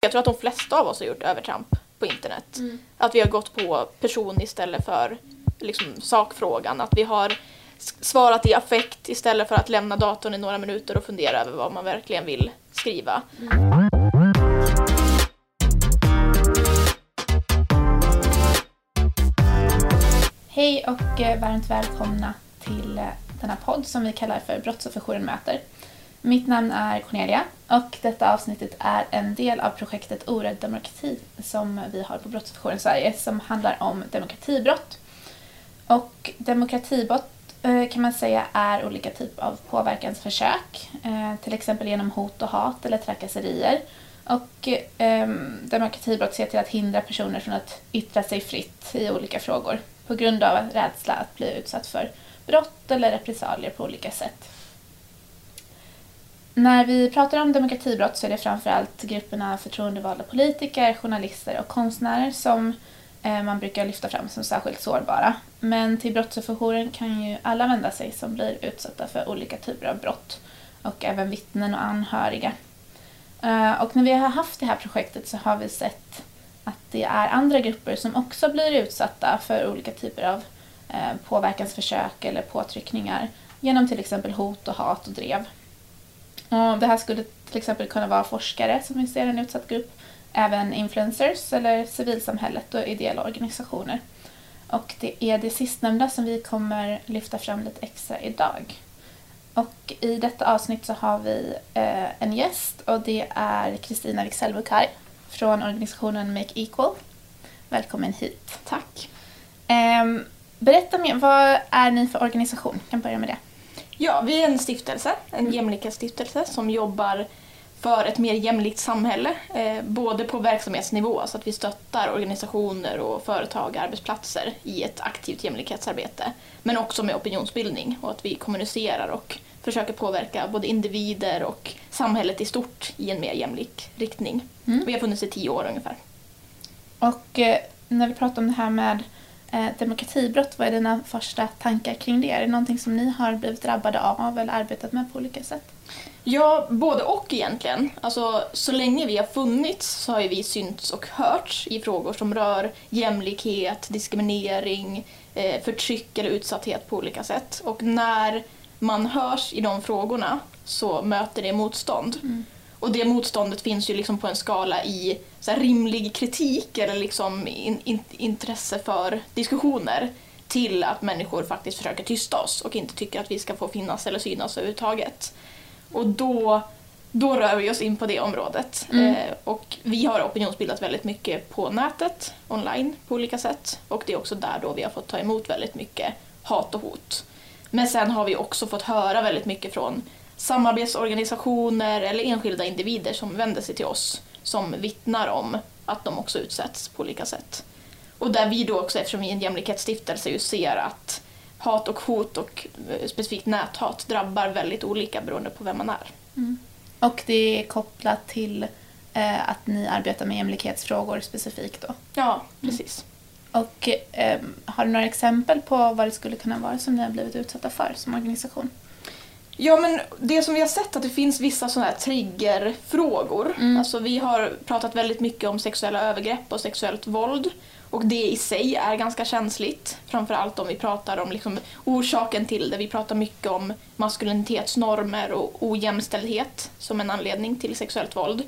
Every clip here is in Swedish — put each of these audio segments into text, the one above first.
Jag tror att de flesta av oss har gjort övertramp på internet. Att vi har gått på person istället för liksom, sakfrågan. Att vi har svarat i affekt istället för att lämna datorn i några minuter och fundera över vad man verkligen vill skriva. Hej och varmt välkomna till denna podd som vi kallar för Brottsofferjouren möter. Mitt namn är Cornelia och detta avsnittet är en del av projektet Orädd demokrati som vi har på Brottsinstitutionen Sverige som handlar om demokratibrott. Och demokratibrott kan man säga är olika typer av påverkansförsök, till exempel genom hot och hat eller trakasserier. Och demokratibrott ser till att hindra personer från att yttra sig fritt i olika frågor på grund av rädsla att bli utsatt för brott eller repressalier på olika sätt. När vi pratar om demokratibrott så är det framförallt grupperna förtroendevalda politiker, journalister och konstnärer som man brukar lyfta fram som särskilt sårbara. Men till brottsofferjouren kan ju alla vända sig som blir utsatta för olika typer av brott och även vittnen och anhöriga. Och när vi har haft det här projektet så har vi sett att det är andra grupper som också blir utsatta för olika typer av påverkansförsök eller påtryckningar genom till exempel hot och hat och drev. Och det här skulle till exempel kunna vara forskare som vi ser en utsatt grupp, även influencers eller civilsamhället och ideella organisationer. Och det är det sistnämnda som vi kommer lyfta fram lite extra idag. Och i detta avsnitt så har vi en gäst och det är Kristina Wixell-Bukari från organisationen Make Equal. Välkommen hit. Tack. Berätta mer, vad är ni för organisation? Jag kan börja med det. Ja, vi är en stiftelse, en jämlikhetsstiftelse som jobbar för ett mer jämlikt samhälle, både på verksamhetsnivå så att vi stöttar organisationer och företag och arbetsplatser i ett aktivt jämlikhetsarbete, men också med opinionsbildning och att vi kommunicerar och försöker påverka både individer och samhället i stort i en mer jämlik riktning. Vi har funnits i 10 år ungefär. Och när vi pratar om det här med demokratibrott, vad är dina första tankar kring det? Är det någonting som ni har blivit drabbade av eller arbetat med på olika sätt? Ja, både och egentligen. Alltså, så länge vi har funnits så har vi synts och hörts i frågor som rör jämlikhet, diskriminering, förtryck eller utsatthet på olika sätt. Och när man hörs i de frågorna så möter det motstånd. Och det motståndet finns ju liksom på en skala i så här rimlig kritik eller liksom intresse för diskussioner till att människor faktiskt försöker tysta oss och inte tycker att vi ska få finnas eller synas överhuvudtaget. Och då rör vi oss in på det området. Och vi har opinionsbildat väldigt mycket på nätet, online på olika sätt. Och det är också där då vi har fått ta emot väldigt mycket hat och hot. Men sen har vi också fått höra väldigt mycket från samarbetsorganisationer eller enskilda individer som vänder sig till oss som vittnar om att de också utsätts på olika sätt. Och där vi då också, eftersom vi är en jämlikhetsstiftelse, ju ser att hat och hot och specifikt näthat drabbar väldigt olika beroende på vem man är. Och det är kopplat till att ni arbetar med jämlikhetsfrågor specifikt då? Ja, precis. Och har du några exempel på vad det skulle kunna vara som ni har blivit utsatta för som organisation? Ja, men det som vi har sett att det finns vissa sådana här triggerfrågor. Alltså vi har pratat väldigt mycket om sexuella övergrepp och sexuellt våld. Och det i sig är ganska känsligt. Framförallt om vi pratar om liksom orsaken till det. Vi pratar mycket om maskulinitetsnormer och ojämställdhet som en anledning till sexuellt våld.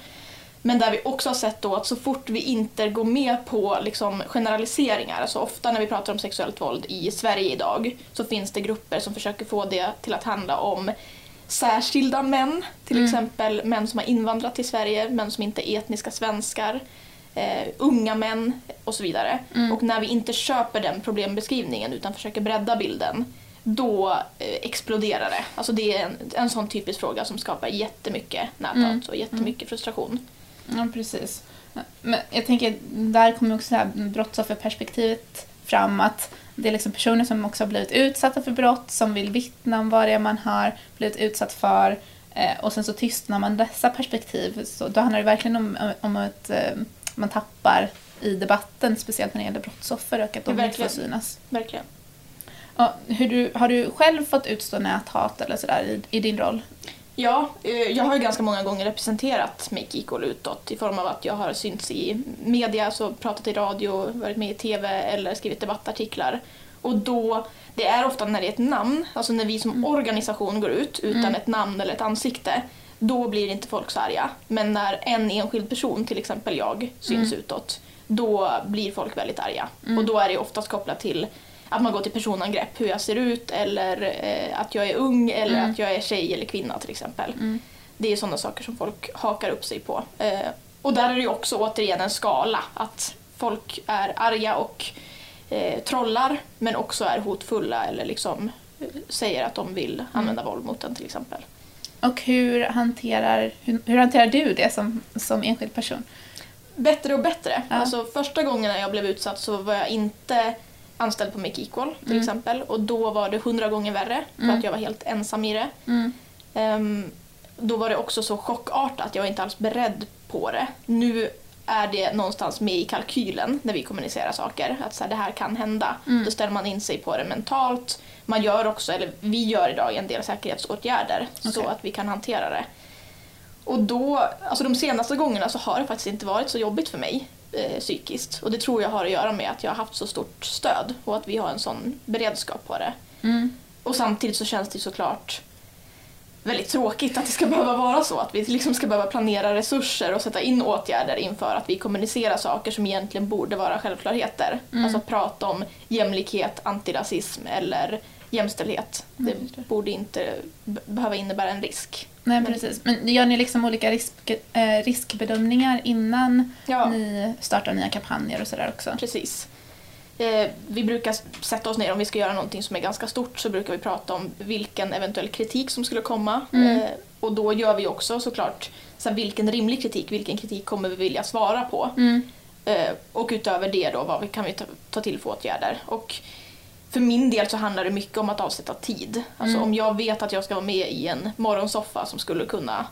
Men där vi också har sett då att så fort vi inte går med på liksom generaliseringar, alltså ofta när vi pratar om sexuellt våld i Sverige idag så finns det grupper som försöker få det till att handla om särskilda män, till exempel män som har invandrat till Sverige, män som inte är etniska svenskar, unga män och så vidare. Och när vi inte köper den problembeskrivningen utan försöker bredda bilden, då exploderar det. Alltså det är en sån typisk fråga som skapar jättemycket näthat och jättemycket frustration. Ja, precis. Men jag tänker, där kommer också det här brottsofferperspektivet fram, att det är liksom personer som också har blivit utsatta för brott, som vill vittna om vad det är man har blivit utsatt för, och sen så tystnar man dessa perspektiv. Så då handlar det verkligen om att man tappar i debatten, speciellt när det gäller brottsoffer och att de inte får synas. Verkligen. Har du själv fått utstå näthat eller sådär i din roll? Ja, jag har ju ganska många gånger representerat Make Equal utåt i form av att jag har synts i media, så pratat i radio, varit med i tv eller skrivit debattartiklar. Och då, det är ofta när det är ett namn, alltså när vi som organisation går ut utan ett namn eller ett ansikte, då blir inte folk så arga. Men när en enskild person, till exempel jag, syns utåt, då blir folk väldigt arga. Och då är det oftast kopplat till att man går till personangrepp, hur jag ser ut eller att jag är ung eller att jag är tjej eller kvinna till exempel. Det är sådana saker som folk hakar upp sig på. Och där är det ju också återigen en skala, att folk är arga och trollar, men också är hotfulla eller liksom säger att de vill använda våld mot en till exempel. Och hur hanterar du det som enskild person? Bättre och bättre. Ja. Alltså, första gången när jag blev utsatt så var jag inte anställd på Make Equal till exempel, och då var det 100 gånger värre för att jag var helt ensam i det. Då var det också så chockartat att jag inte alls beredd på det. Nu är det någonstans med i kalkylen när vi kommunicerar saker, att så här, det här kan hända. Då ställer man in sig på det mentalt. Man gör också, eller vi gör idag en del säkerhetsåtgärder så att vi kan hantera det. Och då, alltså de senaste gångerna så har det faktiskt inte varit så jobbigt för mig psykiskt. Och det tror jag har att göra med att jag har haft så stort stöd och att vi har en sån beredskap på det. Och samtidigt så känns det såklart väldigt tråkigt att det ska behöva vara så, att vi liksom ska behöva planera resurser och sätta in åtgärder inför att vi kommunicerar saker som egentligen borde vara självklarheter. Alltså att prata om jämlikhet, antirasism eller jämställdhet. Det borde inte behöva innebära en risk. Nej, precis. Men gör ni liksom olika riskbedömningar innan ni startar nya kampanjer och sådär också? Precis. Vi brukar sätta oss ner, om vi ska göra någonting som är ganska stort så brukar vi prata om vilken eventuell kritik som skulle komma. Och då gör vi också såklart så här, vilken rimlig kritik, vilken kritik kommer vi vilja svara på. Och utöver det då, vad kan vi ta till för åtgärder. Och för min del så handlar det mycket om att avsätta tid. Alltså om jag vet att jag ska vara med i en morgonsoffa som skulle kunna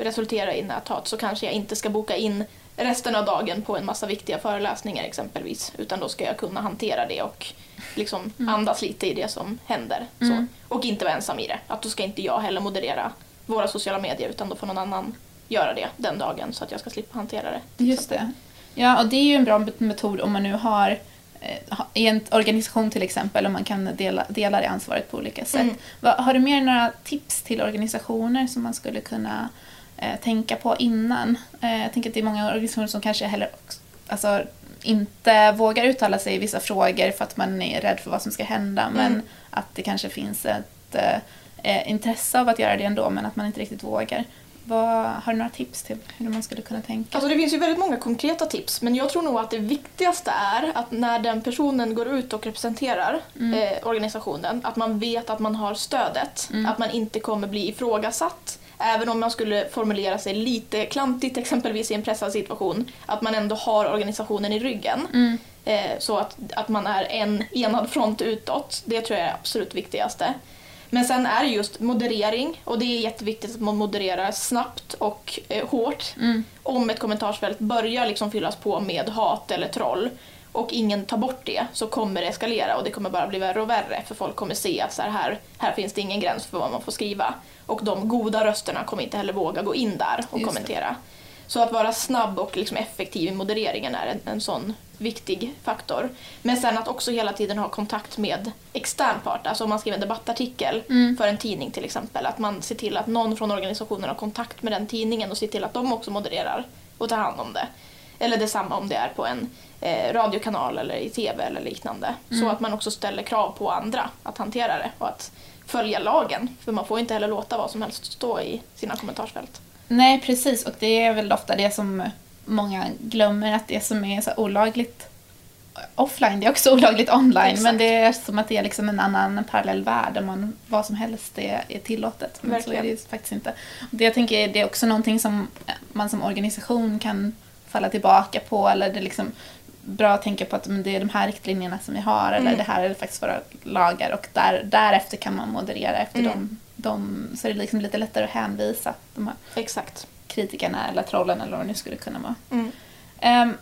resultera i näthat, så kanske jag inte ska boka in resten av dagen på en massa viktiga föreläsningar exempelvis, utan då ska jag kunna hantera det och liksom andas lite i det som händer. Så. Och inte vara ensam i det. Att då ska inte jag heller moderera våra sociala medier, utan då får någon annan göra det den dagen så att jag ska slippa hantera det. Just det. Ja, och det är ju en bra metod om man nu har i en organisation till exempel, och man kan dela det ansvaret på olika sätt. Har du mer några tips till organisationer som man skulle kunna tänka på innan? Jag tänker att det är många organisationer som kanske heller alltså, inte vågar uttala sig i vissa frågor för att man är rädd för vad som ska hända, men att det kanske finns ett intresse av att göra det ändå, men att man inte riktigt vågar. Har du några tips till hur man skulle kunna tänka? Alltså det finns ju väldigt många konkreta tips, men jag tror nog att det viktigaste är att när den personen går ut och representerar organisationen, att man vet att man har stödet, att man inte kommer bli ifrågasatt. Även om man skulle formulera sig lite klantigt exempelvis i en pressad situation, att man ändå har organisationen i ryggen. Så att man är en enad front utåt, det tror jag är absolut viktigaste. Men sen är det just moderering, och det är jätteviktigt att man modererar snabbt och hårt. Om ett kommentarsfält börjar liksom fyllas på med hat eller troll och ingen tar bort det, så kommer det eskalera och det kommer bara bli värre och värre, för folk kommer se att så här finns det ingen gräns för vad man får skriva, och de goda rösterna kommer inte heller våga gå in där och kommentera. Så att vara snabb och liksom effektiv i modereringen är en sån viktig faktor. Men sen att också hela tiden ha kontakt med extern part. Alltså om man skriver en debattartikel för en tidning till exempel, att man ser till att någon från organisationen har kontakt med den tidningen och ser till att de också modererar och tar hand om det. Eller detsamma om det är på en radiokanal eller i tv eller liknande. Så att man också ställer krav på andra att hantera det och att följa lagen. För man får inte heller låta vad som helst stå i sina kommentarsfält. Nej, precis. Och det är väl ofta det som många glömmer, att det som är så olagligt offline, det är också olagligt online. Exakt. Men det är som att det är liksom en annan parallell värld där man, vad som helst det är tillåtet. Men så är det faktiskt inte. Det jag tänker, det är också någonting som man som organisation kan falla tillbaka på, eller det är liksom bra att tänka på att det är de här riktlinjerna som vi har, eller det här är faktiskt våra lagar, och därefter kan man moderera efter dem, så är det liksom lite lättare att hänvisa de här kritikerna eller trollen eller vad det nu skulle kunna vara.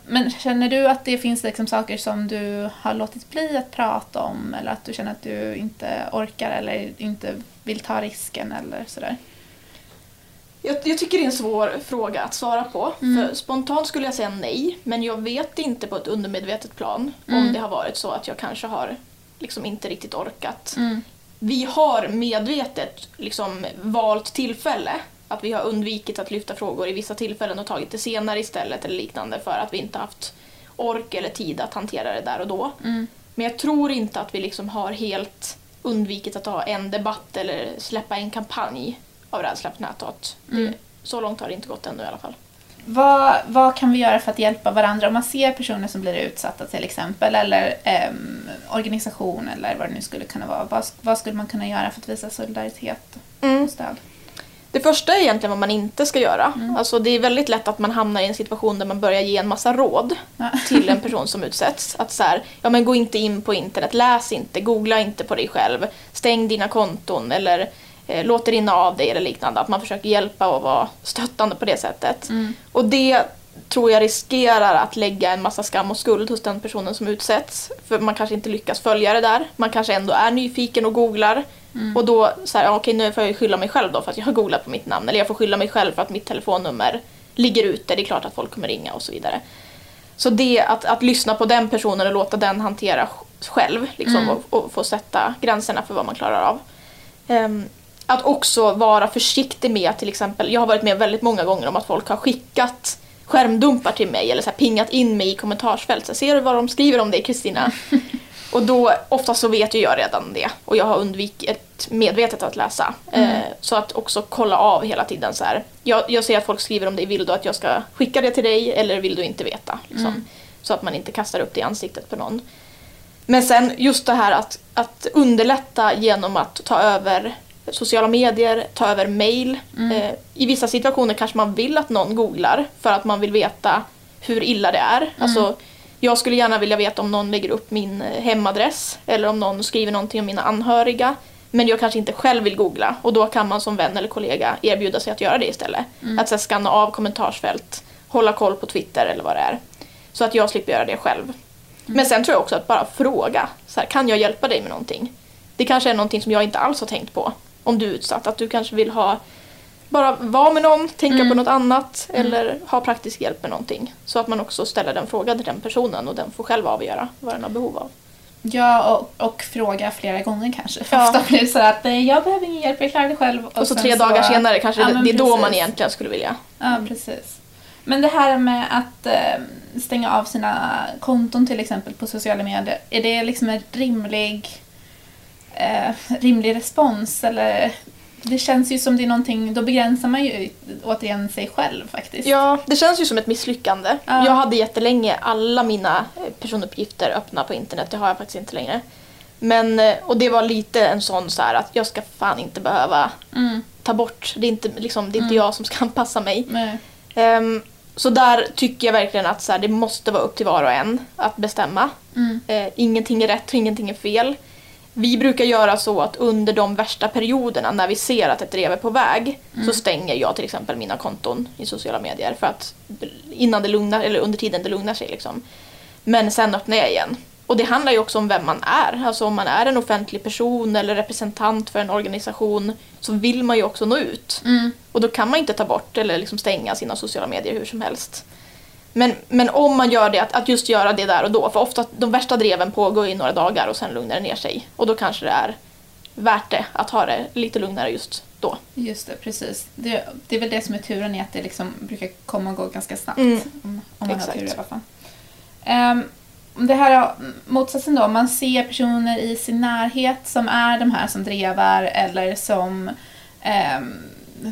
Men känner du att det finns liksom saker som du har låtit bli att prata om, eller att du känner att du inte orkar eller inte vill ta risken eller sådär? Jag tycker det är en svår fråga att svara på. För spontant skulle jag säga nej, men jag vet inte på ett undermedvetet plan om det har varit så att jag kanske har liksom inte riktigt orkat. Vi har medvetet liksom valt tillfälle, att vi har undvikit att lyfta frågor i vissa tillfällen och tagit det senare istället eller liknande för att vi inte haft ork eller tid att hantera det där och då. Men jag tror inte att vi liksom har helt undvikit att ha en debatt eller släppa en kampanj av rädsla på näthat. Så långt har det inte gått ännu i alla fall. Vad kan vi göra för att hjälpa varandra om man ser personer som blir utsatta till exempel, eller organisation eller vad det nu skulle kunna vara? Vad skulle man kunna göra för att visa solidaritet och stöd? Det första är egentligen vad man inte ska göra. Alltså det är väldigt lätt att man hamnar i en situation där man börjar ge en massa råd till en person som utsätts. Att så här, ja men gå inte in på internet, läs inte, googla inte på dig själv, stäng dina konton eller låter rinna av dig eller liknande. Att man försöker hjälpa och vara stöttande på det sättet. Och det tror jag riskerar att lägga en massa skam och skuld hos den personen som utsätts. För man kanske inte lyckas följa det där. Man kanske ändå är nyfiken och googlar. Och då så här, okej, nu får jag skylla mig själv då för att jag har googlat på mitt namn. Eller jag får skylla mig själv för att mitt telefonnummer ligger ute. Det är klart att folk kommer ringa och så vidare. Så det att lyssna på den personen och låta den hantera själv liksom, och få sätta gränserna för vad man klarar av. Att också vara försiktig med, till exempel, jag har varit med väldigt många gånger om att folk har skickat skärmdumpar till mig eller så här pingat in mig i kommentarsfält. Så ser du vad de skriver om dig, Kristina? Och då, ofta så vet ju jag redan det och jag har undvikit medvetet att läsa. Så att också kolla av hela tiden så här. Jag ser att folk skriver om dig, vill du att jag ska skicka det till dig eller vill du inte veta? Liksom. Så att man inte kastar upp det i ansiktet på någon. Men sen just det här att underlätta genom att ta över sociala medier, ta över mail. I vissa situationer kanske man vill att någon googlar för att man vill veta hur illa det är. Alltså, jag skulle gärna vilja veta om någon lägger upp min hemadress eller om någon skriver någonting om mina anhöriga, men jag kanske inte själv vill googla, och då kan man som vän eller kollega erbjuda sig att göra det istället. Att så här, scanna av kommentarsfält, hålla koll på Twitter eller vad det är, så att jag slipper göra det själv. Men sen tror jag också att bara fråga så här, kan jag hjälpa dig med någonting? Det kanske är någonting som jag inte alls har tänkt på. Om du är utsatt, att du kanske vill bara vara med någon, tänka på något annat eller ha praktisk hjälp med någonting. Så att man också ställer den frågan till den personen och den får själv avgöra vad den har behov av. Ja, och fråga flera gånger kanske. Ja. Ofta blir det så att jag behöver ingen hjälp, jag klarar det själv. Och så 3 dagar senare kanske det är då man egentligen skulle vilja. Ja, precis. Men det här med att stänga av sina konton till exempel på sociala medier, är det liksom en rimlig respons? Eller det känns ju som det är någonting, då begränsar man ju återigen sig själv faktiskt. Ja, det känns ju som ett misslyckande. Jag hade jättelänge alla mina personuppgifter öppna på internet, det har jag faktiskt inte längre. Men, och det var lite en sån så här att jag ska fan inte behöva ta bort, det är inte jag som ska anpassa mig. Så där tycker jag verkligen att så här, det måste vara upp till var och en att bestämma. Ingenting är rätt och ingenting är fel. Vi brukar göra så att under de värsta perioderna när vi ser att ett drev är på väg så stänger jag till exempel mina konton i sociala medier för att innan det lugnar, eller under tiden det lugnar sig liksom. Men sen öppnar jag igen. Och det handlar ju också om vem man är. Alltså om man är en offentlig person eller representant för en organisation så vill man ju också nå ut. Och då kan man inte ta bort eller liksom stänga sina sociala medier hur som helst. Men om man gör det, att just göra det där och då. För ofta de värsta dreven pågår i några dagar och sen lugnar det ner sig. Och då kanske det är värt det att ha det lite lugnare just då. Just det, precis. Det är väl det som är turen i att det liksom brukar komma och gå ganska snabbt. Om man Exakt. Har tur i alla fall. Det här motsatsen då, man ser personer i sin närhet som är de här som drevar eller som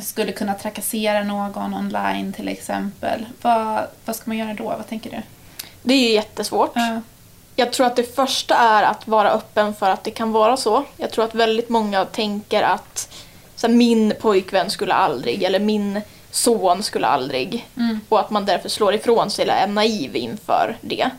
skulle kunna trakassera någon online till exempel. Vad ska man göra då? Vad tänker du? Det är ju jättesvårt. Jag tror att det första är att vara öppen för att det kan vara så. Jag tror att väldigt många tänker att så här, min pojkvän skulle aldrig, eller min son skulle aldrig. Och att man därför slår ifrån sig eller är naiv inför det.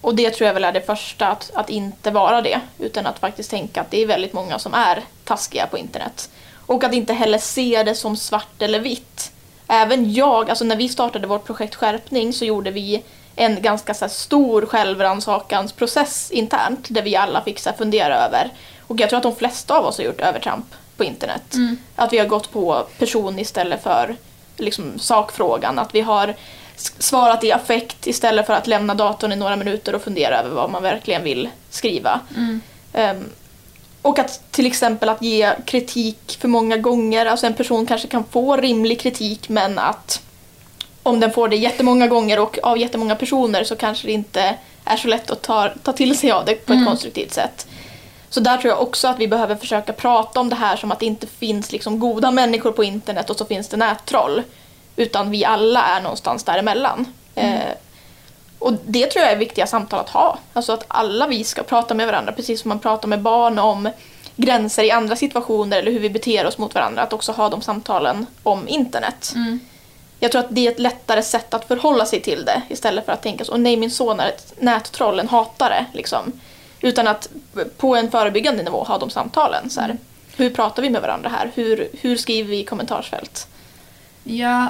Och det tror jag väl är det första, att inte vara det. Utan att faktiskt tänka att det är väldigt många som är taskiga på internet. Och att inte heller se det som svart eller vitt. Även jag, alltså när vi startade vårt projekt Skärpning så gjorde vi en ganska så här stor självransakansprocess internt. Där vi alla fick så här fundera över. Och jag tror att de flesta av oss har gjort övertramp på internet. Mm. Att vi har gått på person istället för liksom, sakfrågan. Att vi har svarat i affekt istället för att lämna datorn i några minuter och fundera över vad man verkligen vill skriva. Mm. Och att till exempel att ge kritik för många gånger. Alltså en person kanske kan få rimlig kritik, men att om den får det jättemånga gånger och av jättemånga personer så kanske det inte är så lätt att ta till sig av det på ett konstruktivt sätt. Så där tror jag också att vi behöver försöka prata om det här som att det inte finns liksom goda människor på internet och så finns det nättroll. Utan vi alla är någonstans däremellan. Och det tror jag är viktiga samtal att ha. Alltså att alla vi ska prata med varandra, precis som man pratar med barn om gränser i andra situationer eller hur vi beter oss mot varandra, att också ha de samtalen om internet. Mm. Jag tror att det är ett lättare sätt att förhålla sig till det istället för att tänka så, åh nej, min son är ett nättroll, en hatare. Liksom. Utan att på en förebyggande nivå ha de samtalen. Så här. Hur pratar vi med varandra här? Hur skriver vi i kommentarsfält? Ja,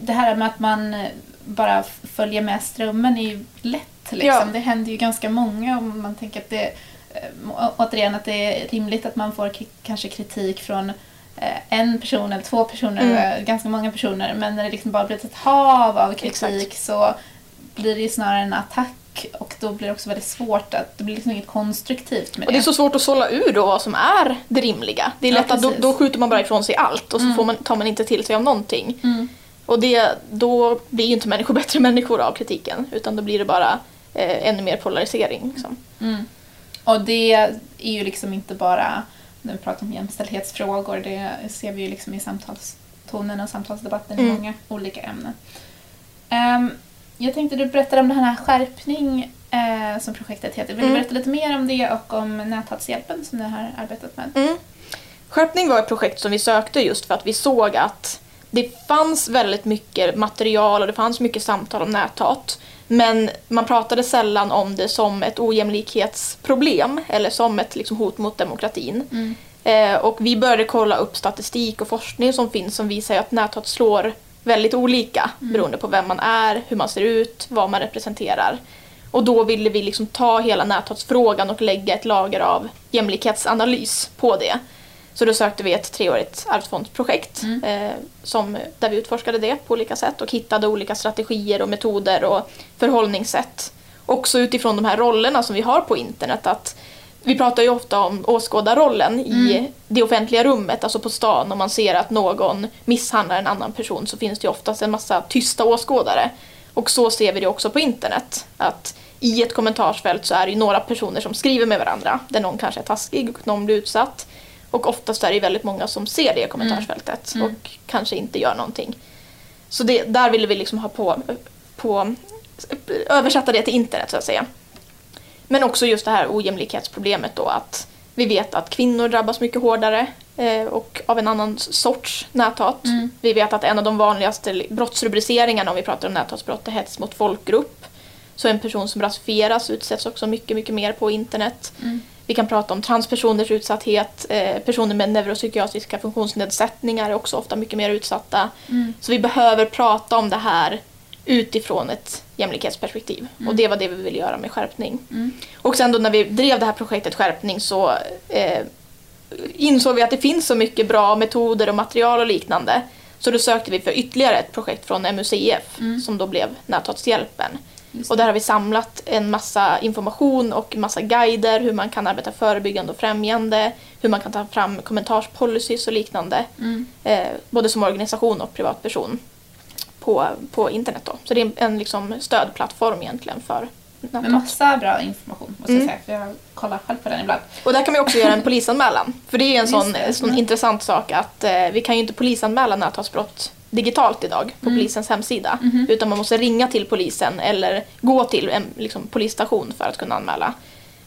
det här med att man bara följer med strömmen är ju lätt. Liksom. Ja. Det händer ju ganska många om man tänker att det, återigen, att det är rimligt att man får kanske kritik från en person eller två personer, ganska många personer, men när det liksom bara blir ett hav av kritik så blir det ju snarare en attack och då blir det också väldigt svårt att det blir liksom inget konstruktivt med det. Och det är så svårt att sålla ur då vad som är det rimliga. Det är lätt att då skjuter man bara ifrån sig allt och så får man, tar man inte till sig av någonting. Mm. Och då blir ju inte människor bättre människor av kritiken, utan då blir det bara ännu mer polarisering. Liksom. Mm. Och det är ju liksom inte bara när vi pratar om jämställdhetsfrågor, det ser vi ju liksom i samtalstonen och samtalsdebatten i många olika ämnen. Jag tänkte du berättade om den här skärpning som projektet heter. Vill du berätta lite mer om det och om Nätadshjälpen som ni har arbetat med? Mm. Skärpning var ett projekt som vi sökte just för att vi såg att det fanns väldigt mycket material och det fanns mycket samtal om näthat. Men man pratade sällan om det som ett ojämlikhetsproblem eller som ett liksom, hot mot demokratin. Mm. Och vi började kolla upp statistik och forskning som finns som visar att näthat slår väldigt olika beroende på vem man är, hur man ser ut, vad man representerar. Och då ville vi liksom ta hela näthatsfrågan och lägga ett lager av jämlikhetsanalys på det. Så då sökte vi ett 3-årigt arvsfondsprojekt där vi utforskade det på olika sätt och hittade olika strategier och metoder och förhållningssätt. Också utifrån de här rollerna som vi har på internet. Att vi pratar ju ofta om åskådarrollen i det offentliga rummet, alltså på stan. Om man ser att någon misshandlar en annan person så finns det ju oftast en massa tysta åskådare. Och så ser vi det också på internet. Att i ett kommentarsfält så är det ju några personer som skriver med varandra. Där någon kanske är taskig och någon blir utsatt. Och oftast är det väldigt många som ser det i kommentarsfältet och kanske inte gör någonting. Så det, där ville vi liksom ha översätta det till internet så att säga. Men också just det här ojämlikhetsproblemet då, att vi vet att kvinnor drabbas mycket hårdare och av en annan sorts näthat. Mm. Vi vet att en av de vanligaste brottsrubriceringarna om vi pratar om näthatsbrott är hets mot folkgrupp. Så en person som rasifieras utsätts också mycket, mycket mer på internet. Mm. Vi kan prata om transpersoners utsatthet, personer med neuropsykiatriska funktionsnedsättningar är också ofta mycket mer utsatta. Mm. Så vi behöver prata om det här utifrån ett jämlikhetsperspektiv. Mm. Och det var det vi ville göra med skärpning. Mm. Och sen då när vi drev det här projektet skärpning så insåg vi att det finns så mycket bra metoder och material och liknande. Så då sökte vi för ytterligare ett projekt från MUCF som då blev Nätadshjälpen. Och där har vi samlat en massa information och en massa guider, hur man kan arbeta förebyggande och främjande, hur man kan ta fram kommentarspolicys och liknande, både som organisation och privatperson på internet då. Så det är en liksom, stödplattform egentligen för näthat. Med massa bra information måste jag säga, för jag kollar själv på den ibland. Och där kan vi också göra en polisanmälan, för det är en sån intressant sak att vi kan ju inte polisanmäla näthatsbrott digitalt idag på polisens hemsida utan man måste ringa till polisen eller gå till en liksom, polisstation för att kunna anmäla.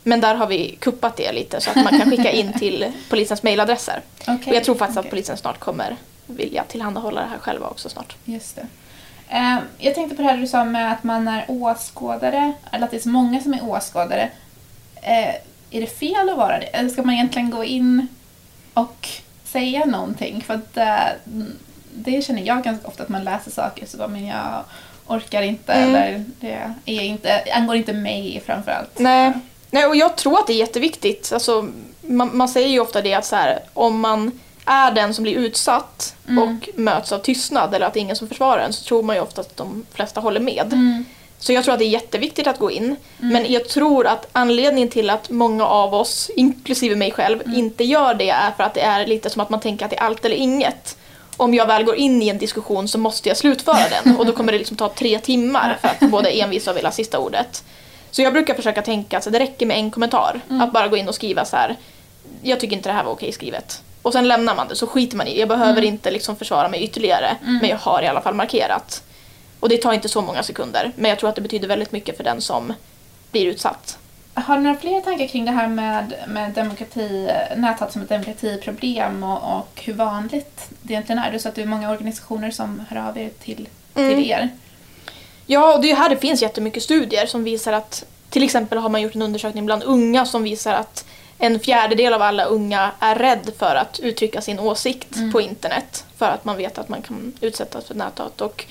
Men där har vi kuppat det lite så att man kan skicka in till polisens mejladresser. Okay. Och jag tror faktiskt att polisen snart kommer vilja tillhandahålla det här själva också snart. Just det. Jag tänkte på det här du sa med att man är åskådare eller att det är så många som är åskådare. Är det fel att vara det? Eller ska man egentligen gå in och säga någonting? För att det känner jag ganska ofta att man läser saker så bara, men jag orkar inte eller det angår inte mig framförallt. Nej, Nej, och jag tror att det är jätteviktigt. Alltså, man säger ju ofta det att så här, om man är den som blir utsatt och möts av tystnad eller att det är ingen som försvarar en, så tror man ju ofta att de flesta håller med. Så jag tror att det är jätteviktigt att gå in. Men jag tror att anledningen till att många av oss, inklusive mig själv, inte gör det är för att det är lite som att man tänker att det är allt eller inget. Om jag väl går in i en diskussion så måste jag slutföra den. Och då kommer det liksom ta 3 timmar för att både envis och vilja sista ordet. Så jag brukar försöka tänka att det räcker med en kommentar. Att bara gå in och skriva så här: jag tycker inte det här var okej skrivet. Och sen lämnar man det, så skiter man i. Jag behöver inte liksom försvara mig ytterligare. Men jag har i alla fall markerat. Och det tar inte så många sekunder. Men jag tror att det betyder väldigt mycket för den som blir utsatt. Har ni några fler tankar kring det här med demokrati, näthat som ett demokratiproblem och hur vanligt det egentligen är? Du sa att det är många organisationer som hör av er till er. Ja, och det är här det finns jättemycket studier som visar att, till exempel har man gjort en undersökning bland unga som visar att 1/4 av alla unga är rädd för att uttrycka sin åsikt på internet, för att man vet att man kan utsättas för näthat. Och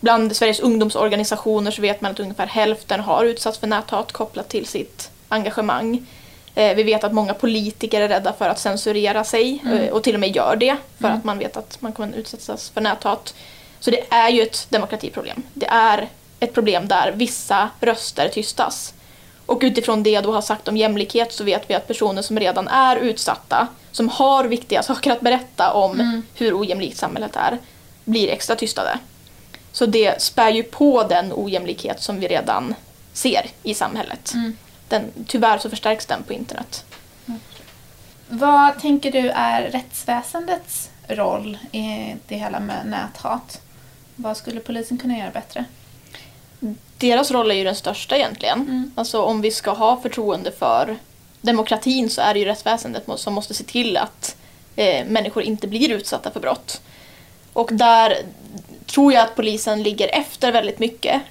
bland Sveriges ungdomsorganisationer så vet man att ungefär hälften har utsatts för näthat kopplat till sitt engagemang. Vi vet att många politiker är rädda för att censurera sig och till och med gör det för att man vet att man kommer utsättas för näthat. Så det är ju ett demokratiproblem. Det är ett problem där vissa röster tystas. Och utifrån det jag då har sagt om jämlikhet så vet vi att personer som redan är utsatta, som har viktiga saker att berätta om hur ojämlikt samhället är, blir extra tystade. Så det spär ju på den ojämlikhet som vi redan ser i samhället. Tyvärr så förstärks den på internet. Vad tänker du är rättsväsendets roll i det hela med näthat? Vad skulle polisen kunna göra bättre? Deras roll är ju den största egentligen. Alltså om vi ska ha förtroende för demokratin så är det ju rättsväsendet som måste se till att människor inte blir utsatta för brott. Och där tror jag att polisen ligger efter väldigt mycket.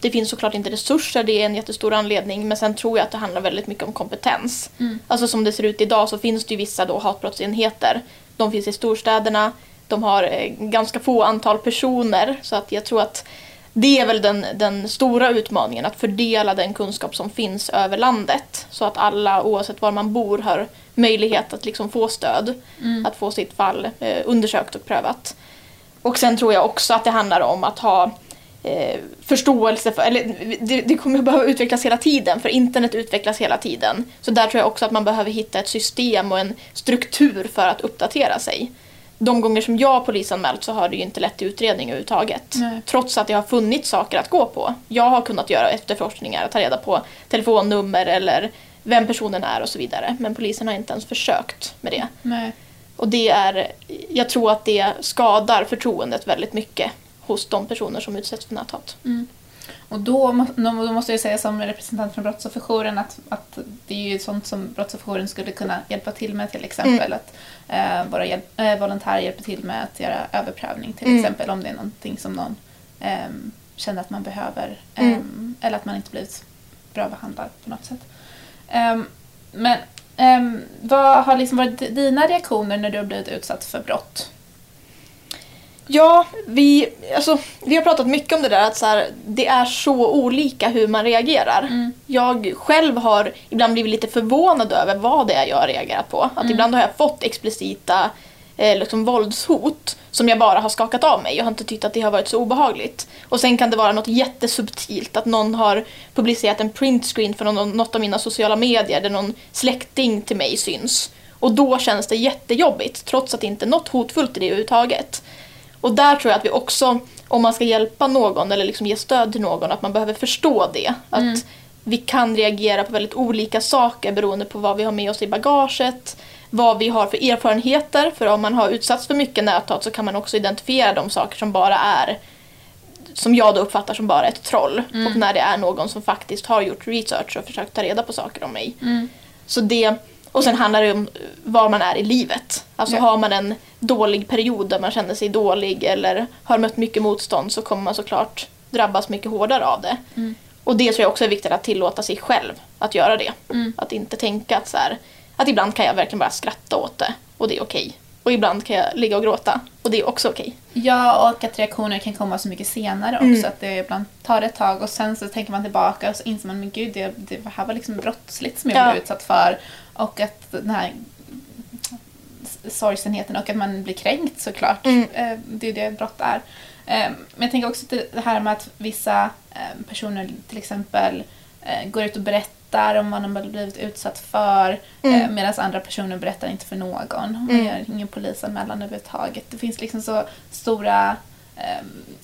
Det finns såklart inte resurser, det är en jättestor anledning, men sen tror jag att det handlar väldigt mycket om kompetens. Alltså som det ser ut idag så finns det ju vissa då hatbrottsenheter. De finns i storstäderna, de har ganska få antal personer, så att jag tror att det är väl den stora utmaningen, att fördela den kunskap som finns över landet så att alla, oavsett var man bor, har möjlighet att liksom få stöd, att få sitt fall undersökt och prövat. Och sen tror jag också att det handlar om att ha förståelse för, eller det kommer behöva utvecklas hela tiden, för internet utvecklas hela tiden. Så där tror jag också att man behöver hitta ett system och en struktur för att uppdatera sig. De gånger som jag polisanmält så har det ju inte lett till utredning överhuvudtaget. Nej. Trots att jag har funnit saker att gå på. Jag har kunnat göra efterforskningar och ta reda på telefonnummer eller vem personen är och så vidare. Men polisen har inte ens försökt med det. Nej. Och jag tror att det skadar förtroendet väldigt mycket hos de personer som utsätts för näthat. Och då måste jag säga som representant från Brottsofferjouren att det är ju sånt som Brottsofferjouren skulle kunna hjälpa till med, till exempel att våra volontärer hjälper till med att göra överprövning till exempel, om det är någonting som någon känner att man behöver eller att man inte blivit bra behandlad på något sätt. Men vad har liksom varit dina reaktioner när du har blivit utsatt för brott? Ja, vi har pratat mycket om det där att så här, det är så olika hur man reagerar. Jag själv har ibland blivit lite förvånad över vad det är jag har reagerat på. Att ibland har jag fått explicita liksom våldshot som jag bara har skakat av mig. Jag har inte tyckt att det har varit så obehagligt. Och sen kan det vara något jättesubtilt, att någon har publicerat en printscreen för något av mina sociala medier där någon släkting till mig syns. Och då känns det jättejobbigt, trots att det inte är något hotfullt i det överhuvudtaget. Och där tror jag att vi också, om man ska hjälpa någon eller liksom ge stöd till någon, att man behöver förstå det. Att vi kan reagera på väldigt olika saker beroende på vad vi har med oss i bagaget, vad vi har för erfarenheter. För om man har utsatts för mycket näthat så kan man också identifiera de saker som bara är, som jag då uppfattar som bara ett troll. Och när det är någon som faktiskt har gjort research och försökt ta reda på saker om mig. Så det... Och sen handlar det om var man är i livet. Alltså har man en dålig period där man känner sig dålig eller har mött mycket motstånd, så kommer man såklart drabbas mycket hårdare av det. Och det tror jag också är viktigt, att tillåta sig själv att göra det. Att inte tänka att så här, att ibland kan jag verkligen bara skratta åt det och det är okej. Och ibland kan jag ligga och gråta Och det är också okej. Ja, och att reaktioner kan komma så mycket senare också. Mm. Att det ibland tar ett tag och sen så tänker man tillbaka och så inser man, men gud, det här var liksom brottsligt som jag blev utsatt för. Och att den här sorgsenheten och att man blir kränkt såklart. Mm. Det är det brott är. Men jag tänker också det här med att vissa personer till exempel går ut och berättar om vad de har blivit utsatt för medan andra personer berättar inte för någon. Man gör ingen polisanmälan överhuvudtaget. Det finns liksom så stora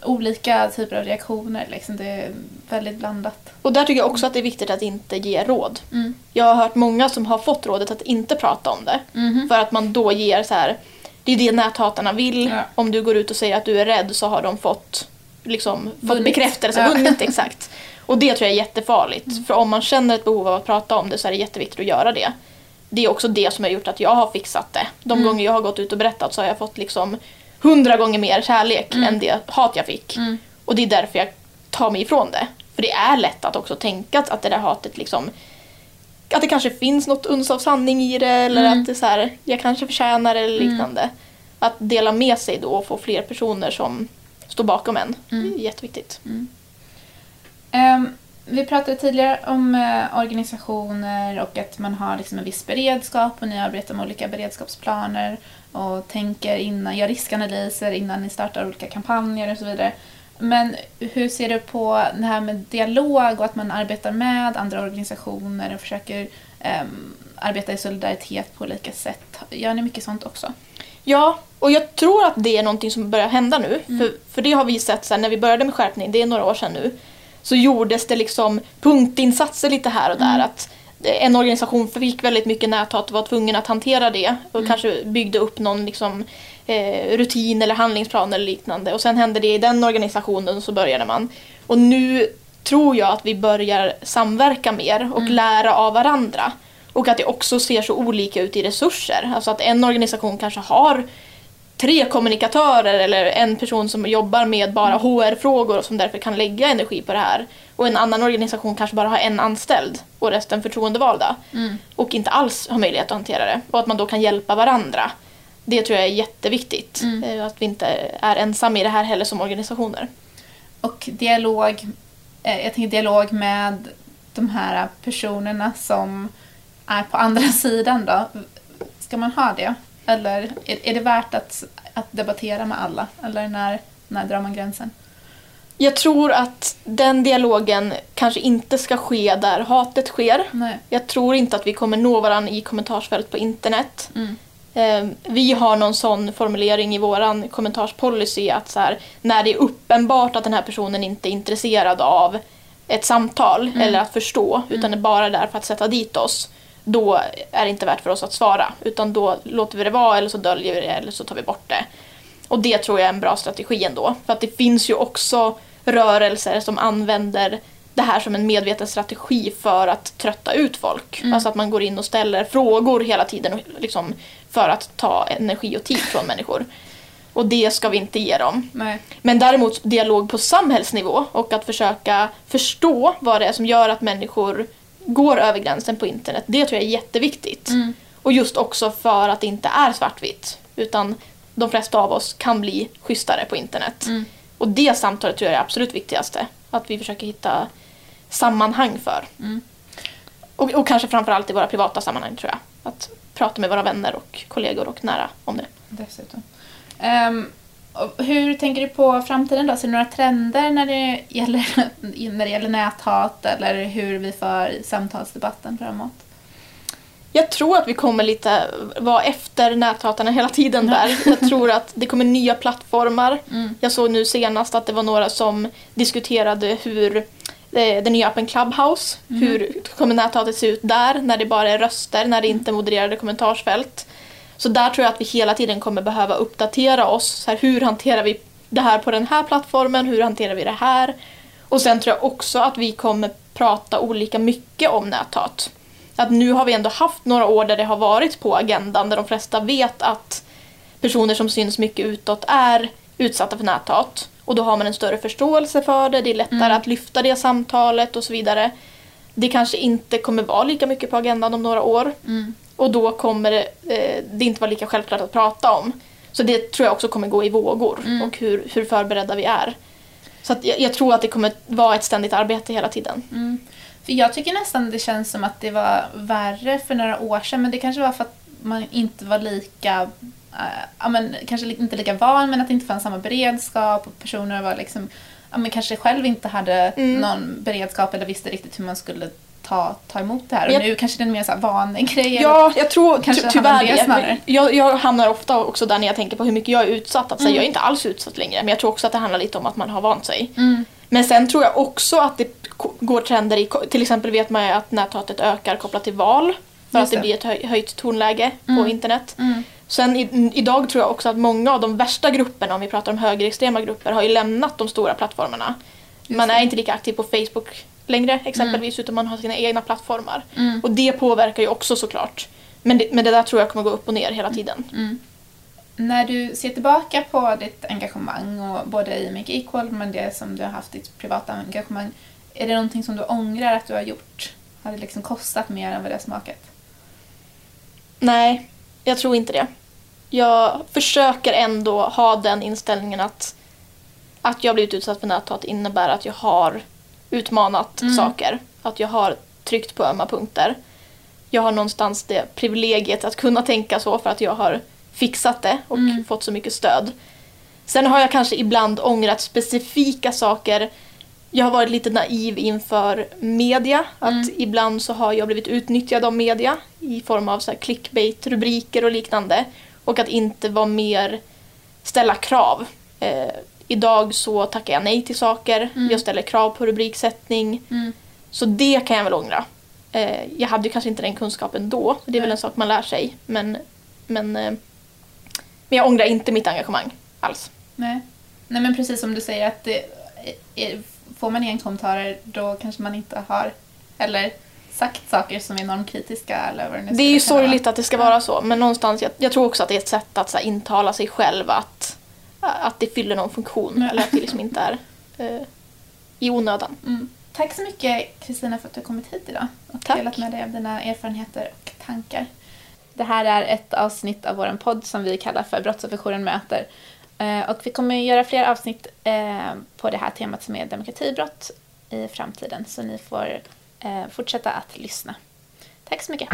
olika typer av reaktioner. Liksom. Det är väldigt blandat. Och där tycker jag också att det är viktigt att inte ge råd. Mm. Jag har hört många som har fått rådet att inte prata om det. Mm. För att man då ger så här, det är det näthatarna vill. Ja. Om du går ut och säger att du är rädd så har de fått bekräftelse. Vunnit, exakt. Och det tror jag är jättefarligt. Mm. För om man känner ett behov av att prata om det så är det jätteviktigt att göra det. Det är också det som har gjort att jag har fixat det. De gånger jag har gått ut och berättat så har jag fått liksom 100 gånger mer kärlek än det hat jag fick. Mm. Och det är därför jag tar mig ifrån det. För det är lätt att också tänka att det där hatet liksom, att det kanske finns något uns av sanning i det. Eller att det är så här, jag kanske förtjänar det eller liknande. Mm. Att dela med sig då och få fler personer som står bakom en. Det är jätteviktigt. Mm. Vi pratade tidigare om organisationer och att man har liksom en viss beredskap och ni arbetar med olika beredskapsplaner och tänker innan, gör riskanalyser innan ni startar olika kampanjer och så vidare. Men hur ser du på det här med dialog och att man arbetar med andra organisationer och försöker arbeta i solidaritet på olika sätt? Gör ni mycket sånt också? Ja, och jag tror att det är någonting som börjar hända nu. Mm. För det har vi sett så här, när vi började med skärpning, det är några år sedan nu, så gjordes det liksom punktinsatser lite här och där. Att en organisation fick väldigt mycket näthat och var tvungen att hantera det. Och kanske byggde upp någon liksom, rutin eller handlingsplan eller liknande. Och sen hände det i den organisationen så började man. Och nu tror jag att vi börjar samverka mer och lära av varandra. Och att det också ser så olika ut i resurser. Alltså att en organisation kanske har 3 kommunikatörer eller en person som jobbar med bara HR-frågor och som därför kan lägga energi på det här. Och en annan organisation kanske bara har en anställd och resten förtroendevalda. Mm. Och inte alls har möjlighet att hantera det. Och att man då kan hjälpa varandra. Det tror jag är jätteviktigt. Mm. Att vi inte är ensamma i det här heller som organisationer. Och dialog, jag tänker dialog med de här personerna som är på andra sidan då. Ska man ha det? Eller är det värt att debattera med alla? Eller när drar man gränsen? Jag tror att den dialogen kanske inte ska ske där hatet sker. Nej. Jag tror inte att vi kommer nå varandra i kommentarsfält på internet. Vi har någon sån formulering i våran kommentarspolicy att så här, när det är uppenbart att den här personen inte är intresserad av ett samtal eller att förstå, utan är bara där för att sätta dit oss, då är det inte värt för oss att svara. Utan då låter vi det vara, eller så döljer vi det, eller så tar vi bort det. Och det tror jag är en bra strategi ändå. För att det finns ju också rörelser som använder det här som en medveten strategi för att trötta ut folk. Alltså att man går in och ställer frågor hela tiden och liksom för att ta energi och tid från människor. Och det ska vi inte ge dem. Nej. Men däremot dialog på samhällsnivå och att försöka förstå vad det är som gör att människor går över gränsen på internet. Det tror jag är jätteviktigt. Och just också för att det inte är svartvitt. Utan de flesta av oss kan bli schysstare på internet. Och det samtalet tror jag är absolut viktigaste. Att vi försöker hitta sammanhang för. Och kanske framförallt i våra privata sammanhang tror jag. Att prata med våra vänner och kollegor och nära om det. Dessutom. Hur tänker du på framtiden då? Ser du några trender när det gäller näthat eller hur vi för samtalsdebatten framåt? Jag tror att vi kommer lite vara efter näthatarna hela tiden där. Jag tror att det kommer nya plattformar. Jag såg nu senast att det var några som diskuterade hur den nya appen Clubhouse, hur kommer näthatet se ut där när det bara är röster, när det inte är modererade kommentarsfält. Så där tror jag att vi hela tiden kommer behöva uppdatera oss. Så här, hur hanterar vi det här på den här plattformen? Hur hanterar vi det här? Och sen tror jag också att vi kommer prata olika mycket om näthat. Att nu har vi ändå haft några år där det har varit på agendan. Där de flesta vet att personer som syns mycket utåt är utsatta för näthat. Och då har man en större förståelse för det. Det är lättare att lyfta det samtalet och så vidare. Det kanske inte kommer vara lika mycket på agendan om några år. Och då kommer det inte vara lika självklart att prata om. Så det tror jag också kommer gå i vågor och hur förberedda vi är. Så att jag tror att det kommer vara ett ständigt arbete hela tiden. Mm. För jag tycker nästan det känns som att det var värre för några år sedan, men det kanske var för att man inte var lika kanske inte lika van, men att det inte fanns samma beredskap och personer var liksom kanske själv inte hade någon beredskap eller visste riktigt hur man skulle ta emot det här. Och nu kanske det är en mer så här vanegrej. Ja, jag tror kanske tyvärr. Jag hamnar ofta också där när jag tänker på hur mycket jag är utsatt. Att säga, jag är inte alls utsatt längre. Men jag tror också att det handlar lite om att man har vant sig. Mm. Men sen tror jag också att det går trender i... Till exempel vet man ju att näthatet ökar kopplat till val. För att det blir ett höjt tonläge på internet. Mm. Sen idag tror jag också att många av de värsta grupperna, om vi pratar om högerextrema grupper, har ju lämnat de stora plattformarna. Man är inte lika aktiv på Facebook längre exempelvis, utan man har sina egna plattformar. Mm. Och det påverkar ju också såklart. Men det där tror jag kommer gå upp och ner hela tiden. Mm. När du ser tillbaka på ditt engagemang, och både i Make Equal men det som du har haft ditt privata engagemang, är det någonting som du ångrar att du har gjort? Har det liksom kostat mer än vad det har smakat? Nej, jag tror inte det. Jag försöker ändå ha den inställningen att jag blivit utsatt för näthat innebär att jag har utmanat saker. Att jag har tryckt på ömma punkter. Jag har någonstans det privilegiet att kunna tänka så för att jag har fixat det och fått så mycket stöd. Sen har jag kanske ibland ångrat specifika saker. Jag har varit lite naiv inför media. Att ibland så har jag blivit utnyttjad av media i form av så här clickbait-rubriker och liknande. Och att inte vara mer ställa krav. Idag så tackar jag nej till saker. Jag ställer krav på rubriksättning. Så det kan jag väl ångra. Jag hade ju kanske inte den kunskapen då. Det är väl en sak man lär sig. Men jag ångrar inte mitt engagemang alls. Nej, men precis som du säger att får man kommentarer då kanske man inte har eller sagt saker som är normkritiska. Eller vad det är ju sorgligt att det ska vara så. Men någonstans, jag tror också att det är ett sätt att så här, intala sig själv att det fyller någon funktion eller att det liksom inte är i onödan. Tack så mycket Kristina för att du har kommit hit idag och delat med dig av dina erfarenheter och tankar. Det här är ett avsnitt av vår podd som vi kallar för Brottsofferjouren möter. Och vi kommer göra fler avsnitt på det här temat som är demokratibrott i framtiden. Så ni får fortsätta att lyssna. Tack så mycket!